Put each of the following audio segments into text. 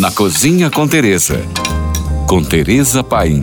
Na Cozinha com Tereza. Com Tereza Paim.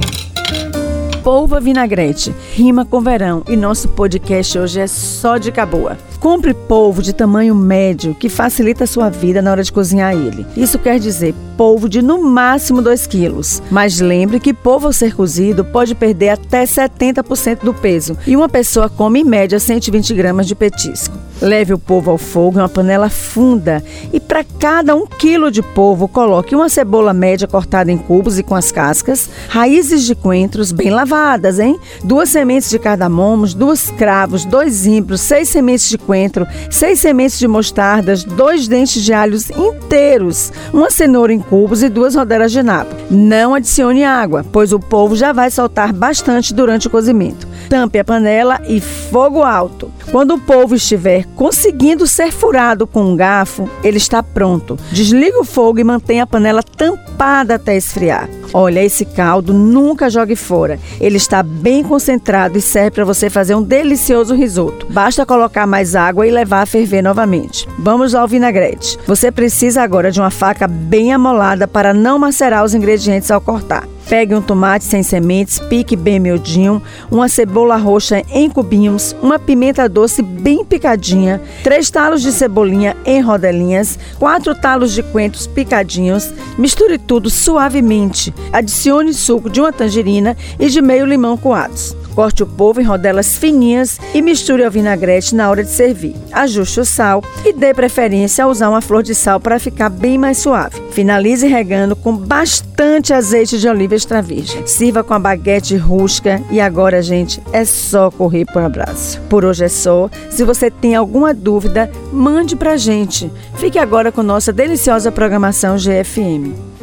Polvo Vinagrete, rima com verão, e nosso podcast hoje é só dica boa. Compre polvo de tamanho médio, que facilita a sua vida na hora de cozinhar ele. Isso quer dizer polvo de no máximo 2 quilos. Mas lembre que polvo ao ser cozido pode perder até 70% do peso, e uma pessoa come em média 120 gramas de petisco. Leve o polvo ao fogo em uma panela funda e para cada 1 quilo de polvo coloque uma cebola média cortada em cubos e com as cascas, raízes de coentros bem lavadas, hein? 2 sementes de cardamomo, 2 cravos, 2 ímpios, 6 sementes de coentro, 6 sementes de mostardas, 2 dentes de alhos inteiros, uma cenoura em cubos e 2 rodelas de nabo. Não adicione água, pois o polvo já vai soltar bastante durante o cozimento. Tampe a panela e fogo alto. Quando o polvo estiver conseguindo ser furado com um garfo, ele está pronto. Desliga o fogo e mantenha a panela tampada até esfriar. Olha, esse caldo nunca jogue fora. Ele está bem concentrado e serve para você fazer um delicioso risoto. Basta colocar mais água e levar a ferver novamente. Vamos ao vinagrete. Você precisa agora de uma faca bem amolada para não macerar os ingredientes ao cortar. Pegue um tomate sem sementes, pique bem miudinho, uma cebola roxa em cubinhos, uma pimenta doce bem picadinha, 3 talos de cebolinha em rodelinhas, 4 talos de coentros picadinhos, misture tudo suavemente, adicione suco de uma tangerina e de meio limão coados. Corte o polvo em rodelas fininhas e misture ao vinagrete na hora de servir. Ajuste o sal e dê preferência a usar uma flor de sal para ficar bem mais suave. Finalize regando com bastante azeite de oliva extra virgem. Sirva com a baguete rústica e agora, gente, é só correr por abraço. Por hoje é só. Se você tem alguma dúvida, mande pra gente. Fique agora com nossa deliciosa programação GFM.